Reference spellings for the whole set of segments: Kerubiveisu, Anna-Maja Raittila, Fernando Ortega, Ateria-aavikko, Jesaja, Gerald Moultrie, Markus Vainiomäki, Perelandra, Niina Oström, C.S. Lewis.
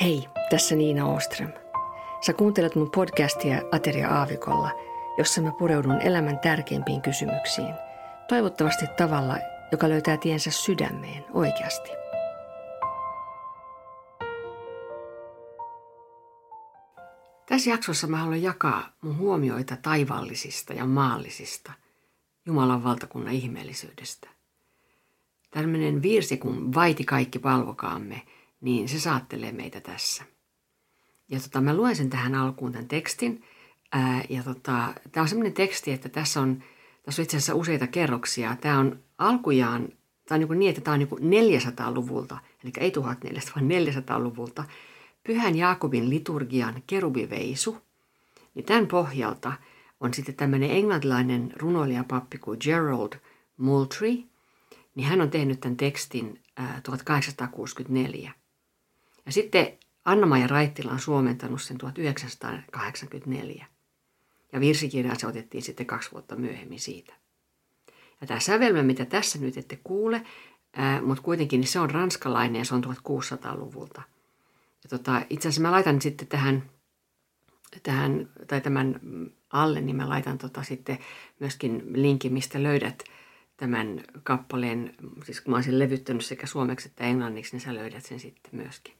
Hei, tässä Niina Oström. Sä kuuntelet mun podcastia Ateria-aavikolla, jossa mä pureudun elämän tärkeimpiin kysymyksiin. Toivottavasti tavalla, joka löytää tiensä sydämeen oikeasti. Tässä jaksossa mä haluan jakaa mun huomioita taivaallisista ja maallisista, Jumalan valtakunnan ihmeellisyydestä. Tällainen virsi, kun vaiti kaikki palvokaamme, niin se saattelee meitä tässä. Ja mä luen sen tähän alkuun tämän tekstin. Tämä on sellainen teksti, että tässä on itse asiassa useita kerroksia. Tämä on alkujaan, tämä on niin kuin 400-luvulta, eli ei 1400, vaan 400-luvulta, Pyhän Jaakobin liturgian Kerubiveisu. Niin tämän pohjalta on sitten tämmöinen englantilainen runoilijapappi kuin Gerald Moultrie, niin hän on tehnyt tämän tekstin 1864. Ja sitten Anna-Maja Raittila on suomentanut sen 1984. Ja virsikirjaan se otettiin sitten 2 vuotta myöhemmin siitä. Ja tämä sävelmä, mitä tässä nyt ette kuule, mutta kuitenkin niin se on ranskalainen ja se on 1600-luvulta. Ja itse asiassa mä laitan sitten tähän tai tämän alle, niin mä laitan sitten myöskin linkin, mistä löydät tämän kappaleen, siis kun mä oon sen levyttänyt sekä suomeksi että englanniksi, niin sä löydät sen sitten myöskin.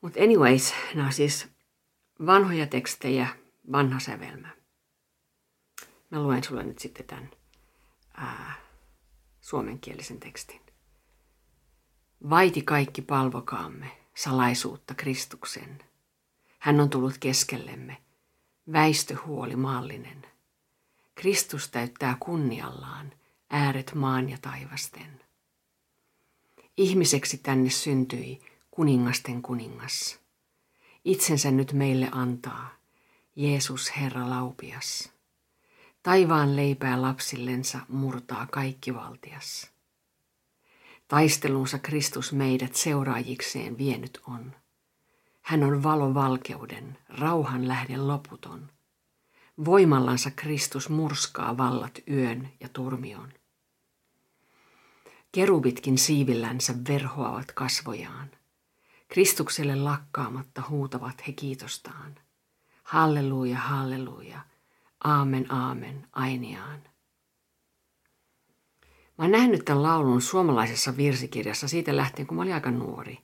Mutta anyways, nämä on siis vanhoja tekstejä, vanha sävelmä. Mä luen sulle nyt sitten tämän suomenkielisen tekstin. Vaiti kaikki palvokaamme salaisuutta Kristuksen. Hän on tullut keskellemme, väistöhuoli maallinen. Kristus täyttää kunniallaan ääret maan ja taivasten. Ihmiseksi tänne syntyi kuningasten kuningas. Itsensä nyt meille antaa Jeesus Herra Laupias. Taivaan leipää lapsillensa murtaa kaikkivaltias. Taistelunsa Kristus meidät seuraajikseen vienyt on. Hän on valo valkeuden, rauhan lähde loputon. Voimallansa Kristus murskaa vallat yön ja turmion. Kerubitkin siivillänsä verhoavat kasvojaan. Kristukselle lakkaamatta huutavat he kiitostaan. Halleluja, halleluja, aamen, aamen, ainiaan. Mä oon nähnyt tämän laulun suomalaisessa virsikirjassa siitä lähtien, kun mä olin aika nuori.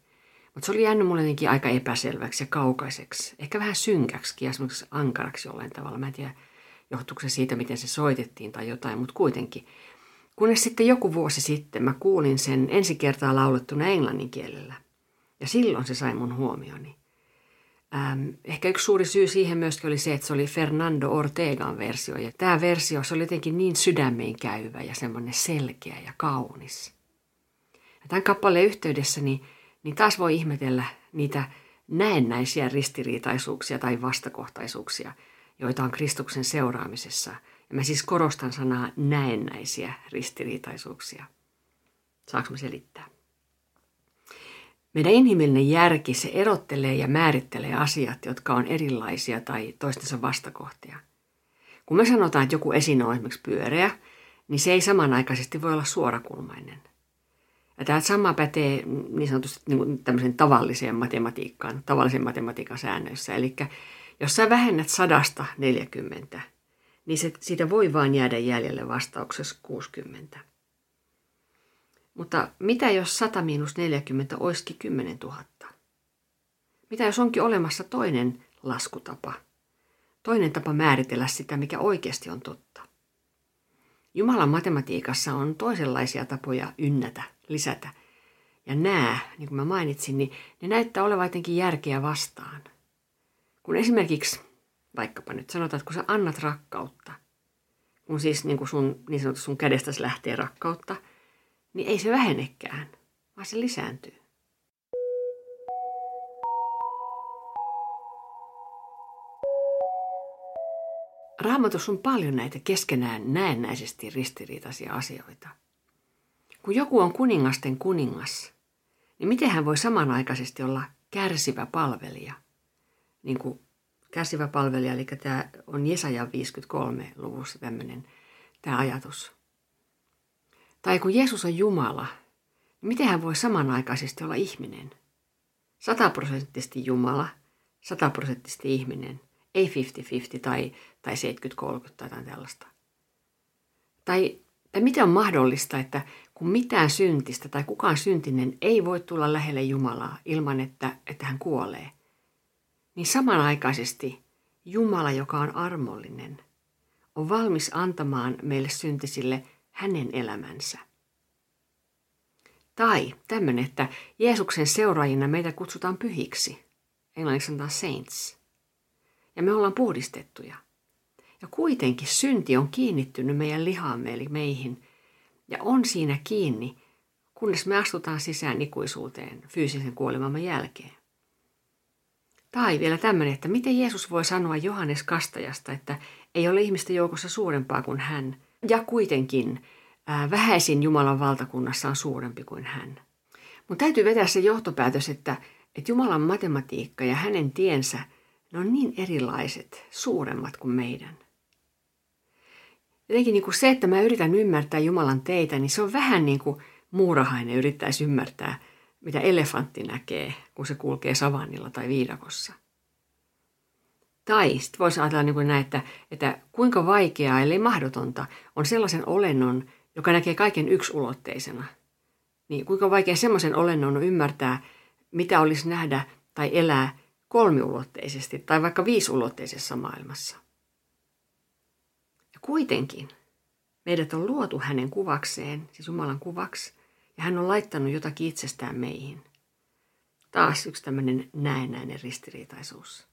Mutta se oli jäänyt mulle jotenkin aika epäselväksi ja kaukaiseksi. Ehkä vähän synkäksi ja esimerkiksi ankaraksi jollain tavalla. Mä en tiedä, johtuuko se siitä, miten se soitettiin tai jotain, mutta kuitenkin. Kunnes sitten joku vuosi sitten mä kuulin sen ensi kertaa laulettuna englannin kielellä. Ja silloin se sai mun huomioni. Ehkä yksi suuri syy siihen myöskin oli se, että se oli Fernando Ortegan versio. Ja tämä versio, se oli jotenkin niin sydämeen käyvä ja semmoinen selkeä ja kaunis. Ja tämän kappaleen yhteydessä niin taas voi ihmetellä niitä näennäisiä ristiriitaisuuksia tai vastakohtaisuuksia, joita on Kristuksen seuraamisessa. Ja mä siis korostan sanaa näennäisiä ristiriitaisuuksia. Saanko mä selittää? Meidän inhimillinen järki, se erottelee ja määrittelee asiat, jotka on erilaisia tai toistensa vastakohtia. Kun me sanotaan, että joku esine on esimerkiksi pyöreä, niin se ei samanaikaisesti voi olla suorakulmainen. Ja tämä sama pätee niin sanotusti niin tämmöiseen tavallisen matematiikan säännöissä. Eli jos sä vähennät 100 40, niin siitä voi vaan jäädä jäljelle vastauksessa 60. Mutta mitä jos 100 - 40 olisikin 10 000? Mitä jos onkin olemassa toinen laskutapa? Toinen tapa määritellä sitä, mikä oikeasti on totta. Jumalan matematiikassa on toisenlaisia tapoja ynnätä, lisätä. Ja nämä, niin kuin mä mainitsin, niin ne näyttää olevan jotenkin järkeä vastaan. Kun esimerkiksi, vaikkapa nyt sanotaan, että kun sä annat rakkautta, kun siis niin sanotusti sun kädestäsi lähtee rakkautta, niin ei se vähenekään, vaan se lisääntyy. Raamatussa on paljon näitä keskenään näennäisesti ristiriitaisia asioita. Kun joku on kuningasten kuningas, niin miten hän voi samanaikaisesti olla kärsivä palvelija? Niin kuin kärsivä palvelija, eli tämä on Jesajan 53 luvussa tämmöinen tämä ajatus. Tai kun Jeesus on Jumala, niin miten hän voi samanaikaisesti olla ihminen? 100% Jumala, 100% ihminen, ei 50-50 tai 70-30 tai tällaista. Tai miten on mahdollista, että kun mitään syntistä tai kukaan syntinen ei voi tulla lähelle Jumalaa ilman, että hän kuolee, niin samanaikaisesti Jumala, joka on armollinen, on valmis antamaan meille syntisille hänen elämänsä. Tai tämmöinen, että Jeesuksen seuraajina meitä kutsutaan pyhiksi, englanniksi sanotaan saints, ja me ollaan puhdistettuja. Ja kuitenkin synti on kiinnittynyt meidän lihaamme eli meihin ja on siinä kiinni, kunnes me astutaan sisään ikuisuuteen fyysisen kuolemamme jälkeen. Tai vielä tämmöinen, että miten Jeesus voi sanoa Johannes Kastajasta, että ei ole ihmisten joukossa suurempaa kuin hän ja kuitenkin vähäisin Jumalan valtakunnassa on suurempi kuin hän. Mun täytyy vetää se johtopäätös, että Jumalan matematiikka ja hänen tiensä, ne on niin erilaiset, suuremmat kuin meidän. Jotenkin niin kuin se, että mä yritän ymmärtää Jumalan teitä, niin se on vähän niin kuin muurahainen yrittäisi ymmärtää, mitä elefantti näkee, kun se kulkee savannilla tai viidakossa. Tai sitten voisi ajatella niin kuin näin, että kuinka vaikeaa, ellei mahdotonta, on sellaisen olennon, joka näkee kaiken yksulotteisena. Niin kuinka vaikea semmoisen olennon on ymmärtää, mitä olisi nähdä tai elää kolmiulotteisesti tai vaikka viisiulotteisessa maailmassa. Ja kuitenkin meidät on luotu hänen kuvakseen, siis Jumalan kuvaksi, ja hän on laittanut jotakin itsestään meihin. Taas yksi tämmöinen näennäinen ristiriitaisuus.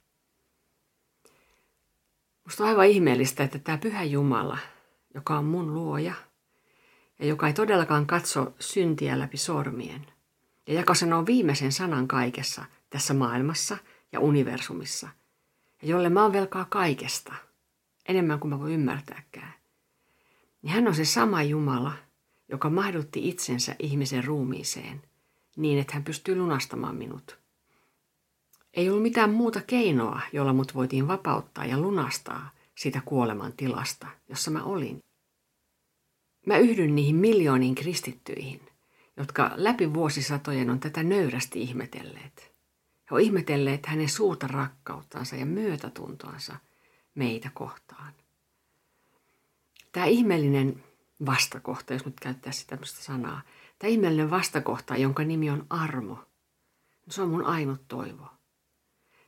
Musta on aivan ihmeellistä, että tämä pyhä Jumala, joka on mun luoja ja joka ei todellakaan katso syntiä läpi sormien ja joka sanoo viimeisen sanan kaikessa tässä maailmassa ja universumissa, ja jolle mä oon velkaa kaikesta, enemmän kuin mä voin ymmärtääkään, niin hän on se sama Jumala, joka mahdutti itsensä ihmisen ruumiiseen niin, että hän pystyy lunastamaan minut. Ei ollut mitään muuta keinoa, jolla mut voitiin vapauttaa ja lunastaa sitä kuoleman tilasta, jossa mä olin. Mä yhdyn niihin miljooniin kristittyihin, jotka läpi vuosisatojen on tätä nöyrästi ihmetelleet. He on ihmetelleet hänen suurta rakkauttansa ja myötätuntoansa meitä kohtaan. Tämä ihmeellinen vastakohta, jos nyt käyttäisi tämmöistä sanaa, tämä ihmeellinen vastakohta, jonka nimi on armo, se on mun ainut toivo.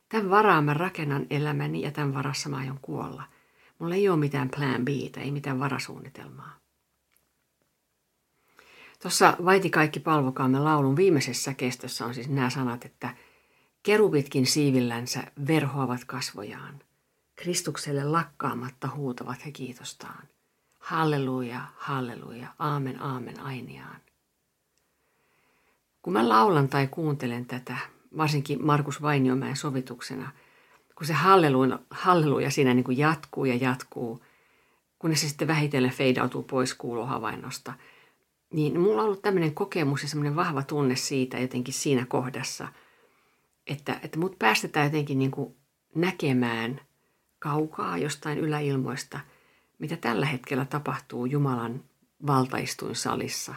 Tämän varaan mä rakennan elämäni ja tämän varassa mä aion kuolla. Mulla ei ole mitään plan B:tä, ei mitään varasuunnitelmaa. Tuossa Vaiti kaikki palvokaamme laulun viimeisessä kestössä on siis nämä sanat, että kerubitkin siivillänsä verhoavat kasvojaan. Kristukselle lakkaamatta huutavat he kiitostaan. Halleluja, halleluja, aamen, aamen ainiaan. Kun mä laulan tai kuuntelen tätä, varsinkin Markus Vainiomäen sovituksena, kun se halleluja siinä niin kuin jatkuu ja jatkuu, kunnes se sitten vähitellen feidautuu pois kuulohavainnosta, niin mulla on ollut tämmöinen kokemus ja semmoinen vahva tunne siitä jotenkin siinä kohdassa, että mut päästetään jotenkin niin kuin näkemään kaukaa jostain yläilmoista, mitä tällä hetkellä tapahtuu Jumalan valtaistuinsalissa.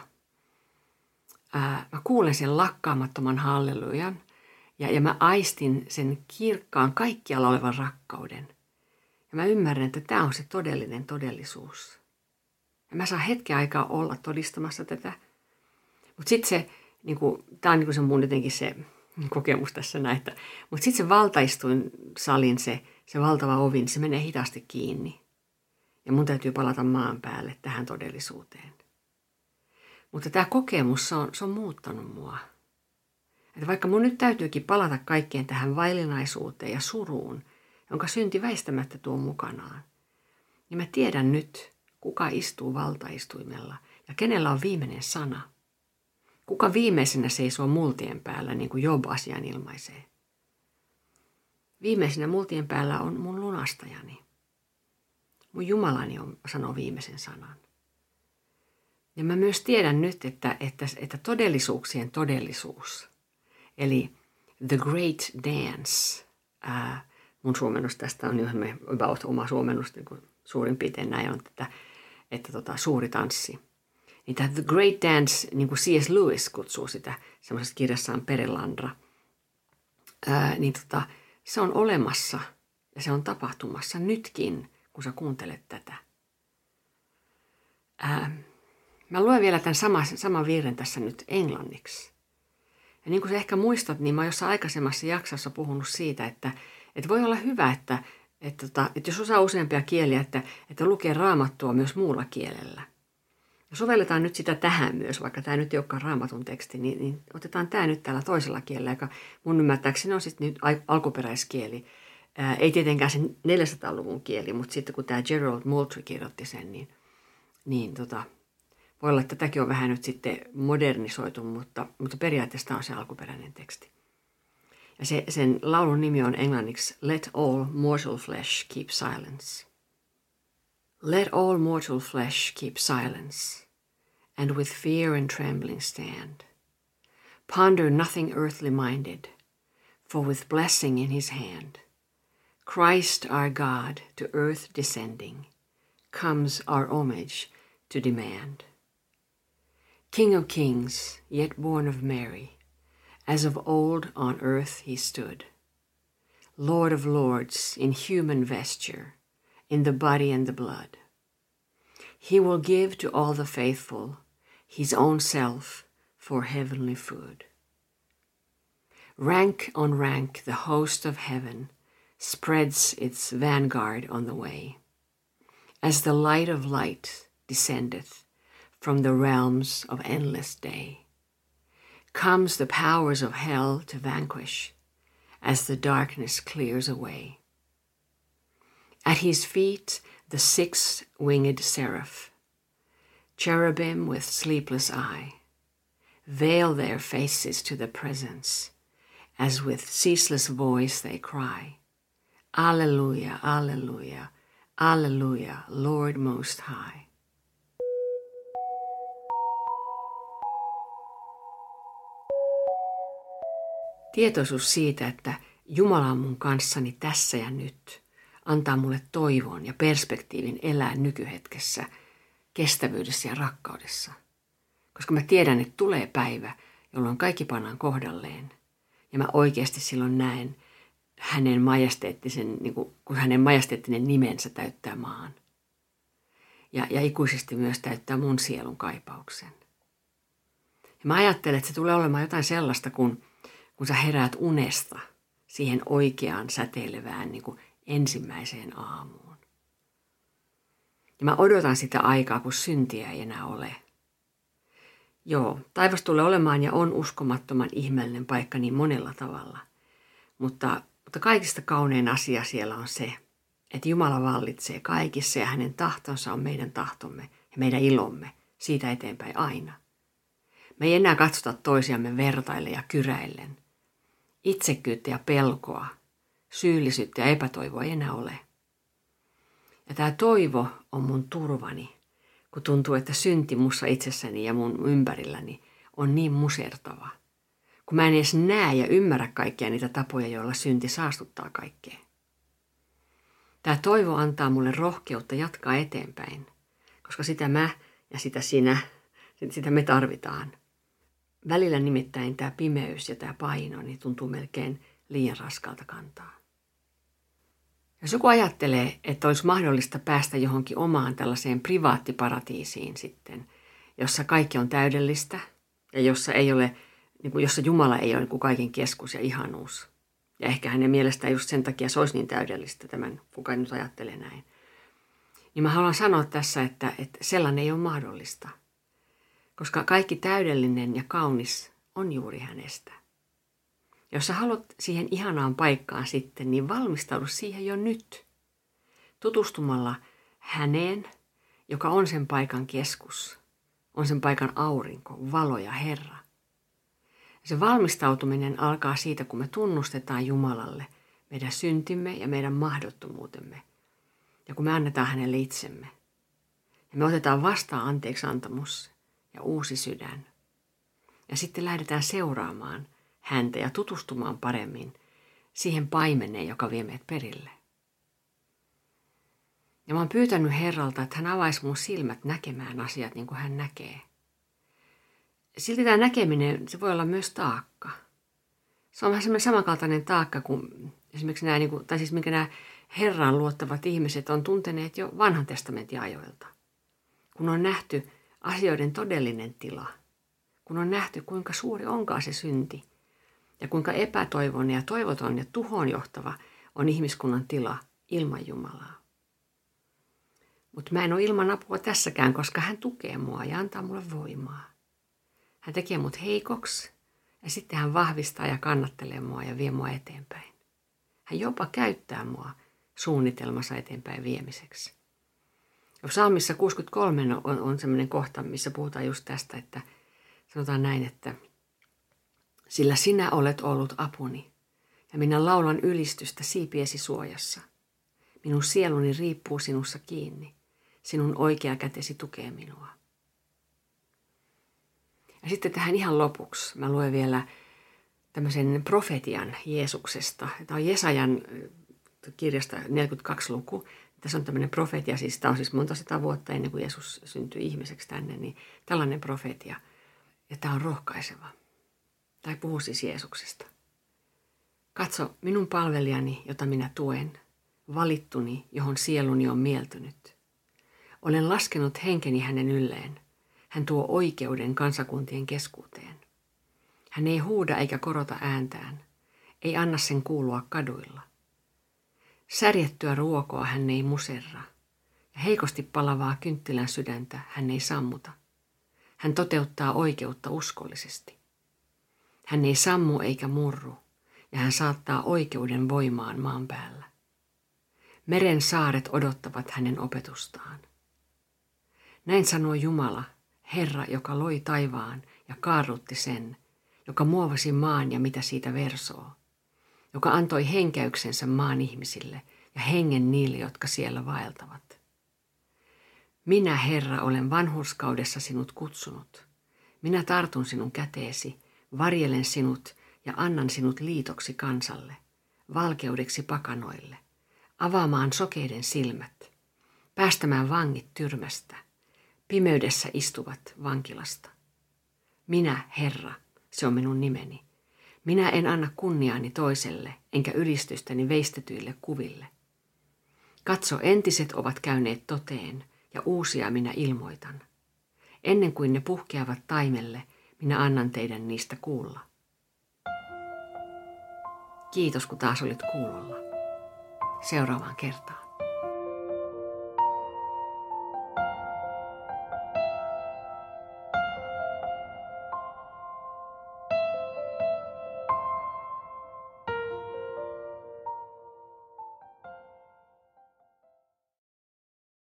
Mä kuulen sen lakkaamattoman hallelujan ja mä aistin sen kirkkaan kaikkialla olevan rakkauden. Ja mä ymmärrän, että tämä on se todellinen todellisuus. Ja mä saan hetken aikaa olla todistamassa tätä. Mutta sitten se, niin kuin, tämä on niin kuin se mun jotenkin se kokemus tässä näitä. Mutta sitten se valtaistuin salin, se valtava ovi, niin se menee hitaasti kiinni. Ja mun täytyy palata maan päälle tähän todellisuuteen. Mutta tämä kokemus, se on muuttanut mua. Että vaikka mun nyt täytyykin palata kaikkeen tähän vaillinaisuuteen ja suruun, jonka synti väistämättä tuo mukanaan, niin mä tiedän nyt, kuka istuu valtaistuimella ja kenellä on viimeinen sana. Kuka viimeisenä seisoo multien päällä, niin kuin Job asian ilmaisee? Viimeisenä multien päällä on mun lunastajani. Mun Jumalani sanoo viimeisen sanan. Ja mä myös tiedän nyt, että todellisuuksien todellisuus, eli the great dance, mun suomennus tästä on about oma suomennus, niin kuin suurin piirtein näin on, että suuri tanssi. Niin tämä The Great Dance, niin kuin C.S. Lewis kutsuu sitä, semmoisessa kirjassaan Perelandra, niin se on olemassa ja se on tapahtumassa nytkin, kun sä kuuntelet tätä. Mä luen vielä tämän saman virren tässä nyt englanniksi. Ja niin kuin sä ehkä muistat, niin mä oon jossain aikaisemmassa jaksossa puhunut siitä, että voi olla hyvä, että jos osaa useampia kieliä, että lukee raamattua myös muulla kielellä. Ja sovelletaan nyt sitä tähän myös, vaikka tämä nyt ei olekaan raamatun teksti, niin otetaan tämä nyt täällä toisella kielellä, joka mun ymmärtääkseni on sitten nyt alkuperäiskieli. Ei tietenkään sen 400-luvun kieli, mutta sitten kun tämä Gerald Moultrie kirjoitti sen, niin voi olla, että tämäkin on vähän nyt sitten modernisoitu, mutta periaatteessa on se alkuperäinen teksti. Ja sen laulun nimi on englanniksi Let all mortal flesh keep silence. Let all mortal flesh keep silence, and with fear and trembling stand. Ponder nothing earthly minded, for with blessing in his hand, Christ our God to earth descending, comes our homage to demand. King of kings, yet born of Mary, as of old on earth he stood. Lord of lords, in human vesture, in the body and the blood. He will give to all the faithful his own self for heavenly food. Rank on rank the host of heaven spreads its vanguard on the way, as the light of light descendeth from the realms of endless day. Comes the powers of hell to vanquish, as the darkness clears away. At his feet the six-winged seraph, cherubim with sleepless eye, veil their faces to the presence, as with ceaseless voice they cry, Alleluia, Alleluia, Alleluia, Lord Most High. Tietoisuus siitä, että Jumala on mun kanssani tässä ja nyt, antaa mulle toivon ja perspektiivin elää nykyhetkessä, kestävyydessä ja rakkaudessa. Koska mä tiedän, että tulee päivä, jolloin kaikki pannaan kohdalleen. Ja mä oikeasti silloin näen hänen majesteettisen, niin kun hänen majesteettinen nimensä täyttää maan. Ja ikuisesti myös täyttää mun sielun kaipauksen. Ja mä ajattelen, että se tulee olemaan jotain sellaista, kun sä heräät unesta siihen oikeaan säteilevään niin kuin ensimmäiseen aamuun. Ja mä odotan sitä aikaa, kun syntiä ei enää ole. Joo, taivas tulee olemaan ja on uskomattoman ihmeellinen paikka niin monella tavalla. Mutta kaikista kaunein asia siellä on se, että Jumala vallitsee kaikissa ja hänen tahtonsa on meidän tahtomme ja meidän ilomme siitä eteenpäin aina. Me ei enää katsota toisiamme vertaille ja kyräillen. Itsekkyyttä ja pelkoa, syyllisyyttä ja epätoivoa ei enää ole. Ja tämä toivo on mun turvani, kun tuntuu, että synti mussa itsessäni ja mun ympärilläni on niin musertava. Kun mä en edes näe ja ymmärrä kaikkia niitä tapoja, joilla synti saastuttaa kaikkea. Tämä toivo antaa mulle rohkeutta jatkaa eteenpäin, koska sitä mä ja sitä sinä, sitä me tarvitaan. Välillä nimittäin tämä pimeys ja tämä paino niin tuntuu melkein liian raskalta kantaa. Jos joku ajattelee, että olisi mahdollista päästä johonkin omaan tällaiseen privaattiparatiisiin sitten, jossa kaikki on täydellistä ja jossa ei ole, niin kuin, jossa Jumala ei ole niin kuin kaiken keskus ja ihanuus. Ja ehkä hänen mielestään just sen takia se olisi niin täydellistä, tämän kuka nyt ajattelee näin. Niin mä haluan sanoa tässä, että sellainen ei ole mahdollista. Koska kaikki täydellinen ja kaunis on juuri hänestä. Jos sä haluat siihen ihanaan paikkaan sitten, niin valmistaudu siihen jo nyt. Tutustumalla häneen, joka on sen paikan keskus, on sen paikan aurinko, valo ja Herra. Se valmistautuminen alkaa siitä, kun me tunnustetaan Jumalalle meidän syntimme ja meidän mahdottomuutemme. Ja kun me annetaan hänelle itsemme. Ja me otetaan vastaan anteeksiantamus ja uusi sydän. Ja sitten lähdetään seuraamaan häntä ja tutustumaan paremmin siihen paimeneen, joka vie meidät perille. Ja mä oon pyytänyt Herralta, että hän avaisi mun silmät näkemään asiat niin kuin hän näkee. Silti tämä näkeminen, se voi olla myös taakka. se on vähän semmoinen samankaltainen taakka kuin esimerkiksi nämä, tai siis minkä nämä Herran luottavat ihmiset on tunteneet jo vanhan testamentin ajoilta. Kun on nähty asioiden todellinen tila, kun on nähty kuinka suuri onkaan se synti ja kuinka epätoivon ja toivoton ja tuhoon johtava on ihmiskunnan tila ilman Jumalaa. Mutta mä en ole ilman apua tässäkään, koska hän tukee mua ja antaa mulle voimaa. Hän tekee mut heikoksi ja sitten hän vahvistaa ja kannattelee mua ja vie mua eteenpäin. Hän jopa käyttää mua suunnitelmansa eteenpäin viemiseksi. Ja Psalmissa 63 on sellainen kohta, missä puhutaan just tästä, että sanotaan näin, että sillä sinä olet ollut apuni ja minä laulan ylistystä siipiesi suojassa. Minun sieluni riippuu sinussa kiinni. Sinun oikea kätesi tukee minua. Ja sitten tähän ihan lopuksi mä luen vielä tämmöisen profetian Jeesuksesta. Tämä on Jesajan kirjasta 42 luku. Tässä on tämmöinen profetia, siis tämä on siis monta sata vuotta ennen kuin Jeesus syntyi ihmiseksi tänne, niin tällainen profetia. Ja tämä on rohkaiseva. Tai puhuu siis Jeesuksesta. Katso, minun palvelijani, jota minä tuen, valittuni, johon sieluni on mieltynyt. Olen laskenut henkeni hänen ylleen. Hän tuo oikeuden kansakuntien keskuuteen. Hän ei huuda eikä korota ääntään. Ei anna sen kuulua kaduilla. Särjettyä ruokoa hän ei muserra. Ja heikosti palavaa kynttilän sydäntä hän ei sammuta. Hän toteuttaa oikeutta uskollisesti. Hän ei sammu eikä murru. Ja hän saattaa oikeuden voimaan maan päällä. Meren saaret odottavat hänen opetustaan. Näin sanoo Jumala, Herra, joka loi taivaan ja kaarrutti sen, joka muovasi maan ja mitä siitä versoo, joka antoi henkäyksensä maan ihmisille ja hengen niille, jotka siellä vaeltavat. Minä, Herra, olen vanhurskaudessa sinut kutsunut. Minä tartun sinun käteesi, varjelen sinut ja annan sinut liitoksi kansalle, valkeudeksi pakanoille. Avaamaan sokeiden silmät, päästämään vangit tyrmästä, pimeydessä istuvat vankilasta. Minä, Herra, se on minun nimeni. Minä en anna kunniaani toiselle, enkä ylistystäni veistetyille kuville. Katso, entiset ovat käyneet toteen, ja uusia minä ilmoitan. Ennen kuin ne puhkeavat taimelle, minä annan teidän niistä kuulla. Kiitos, kun taas olit kuulolla. Seuraavaan kertaan.